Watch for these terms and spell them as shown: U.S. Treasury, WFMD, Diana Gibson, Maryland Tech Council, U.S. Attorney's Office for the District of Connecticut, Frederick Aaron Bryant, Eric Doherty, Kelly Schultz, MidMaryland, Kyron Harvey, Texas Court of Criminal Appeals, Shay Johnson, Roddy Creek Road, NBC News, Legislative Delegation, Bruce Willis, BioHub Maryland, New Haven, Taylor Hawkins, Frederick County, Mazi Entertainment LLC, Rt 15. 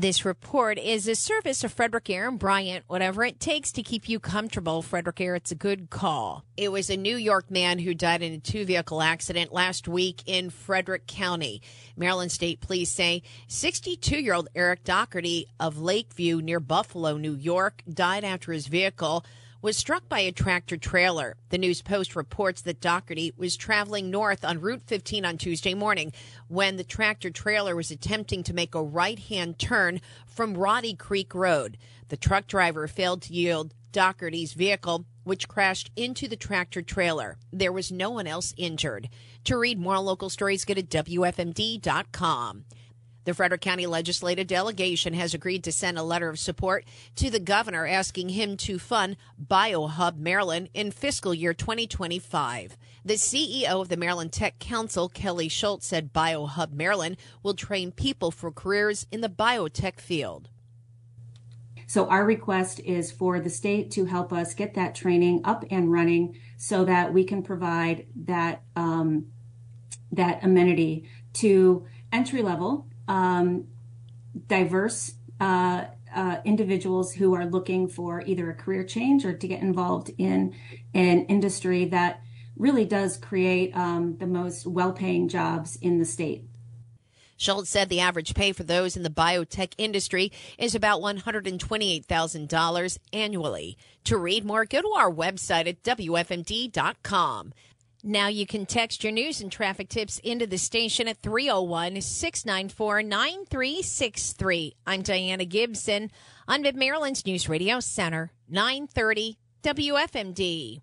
This report is a service of Frederick Aaron Bryant. Whatever it takes to keep you comfortable, Frederick Aaron, it's a good call. It was a New York man who died in a two-vehicle accident last week in Frederick County. Maryland State Police say 62-year-old Eric Doherty of Lakeview near Buffalo, New York, died after his vehicle was struck by a tractor-trailer. The News Post reports that Doherty was traveling north on Rt 15 on Tuesday morning when the tractor-trailer was attempting to make a right-hand turn from Roddy Creek Road. The truck driver failed to yield Doherty's vehicle, which crashed into the tractor-trailer. There was no one else injured. To read more local stories, go to WFMD.com. The Frederick County Legislative Delegation has agreed to send a letter of support to the governor asking him to fund BioHub Maryland in fiscal year 2025. The CEO of the Maryland Tech Council, Kelly Schultz, said BioHub Maryland will train people for careers in the biotech field. So our request is for the state to help us get that training up and running so that we can provide that, that amenity to entry-level diverse individuals who are looking for either a career change or to get involved in an industry that really does create the most well-paying jobs in the state. Schultz said the average pay for those in the biotech industry is about $128,000 annually. To read more, go to our website at WFMD.com. Now you can text your news and traffic tips into the station at 301-694-9363. I'm Diana Gibson on MidMaryland's News Radio Center, 930 WFMD.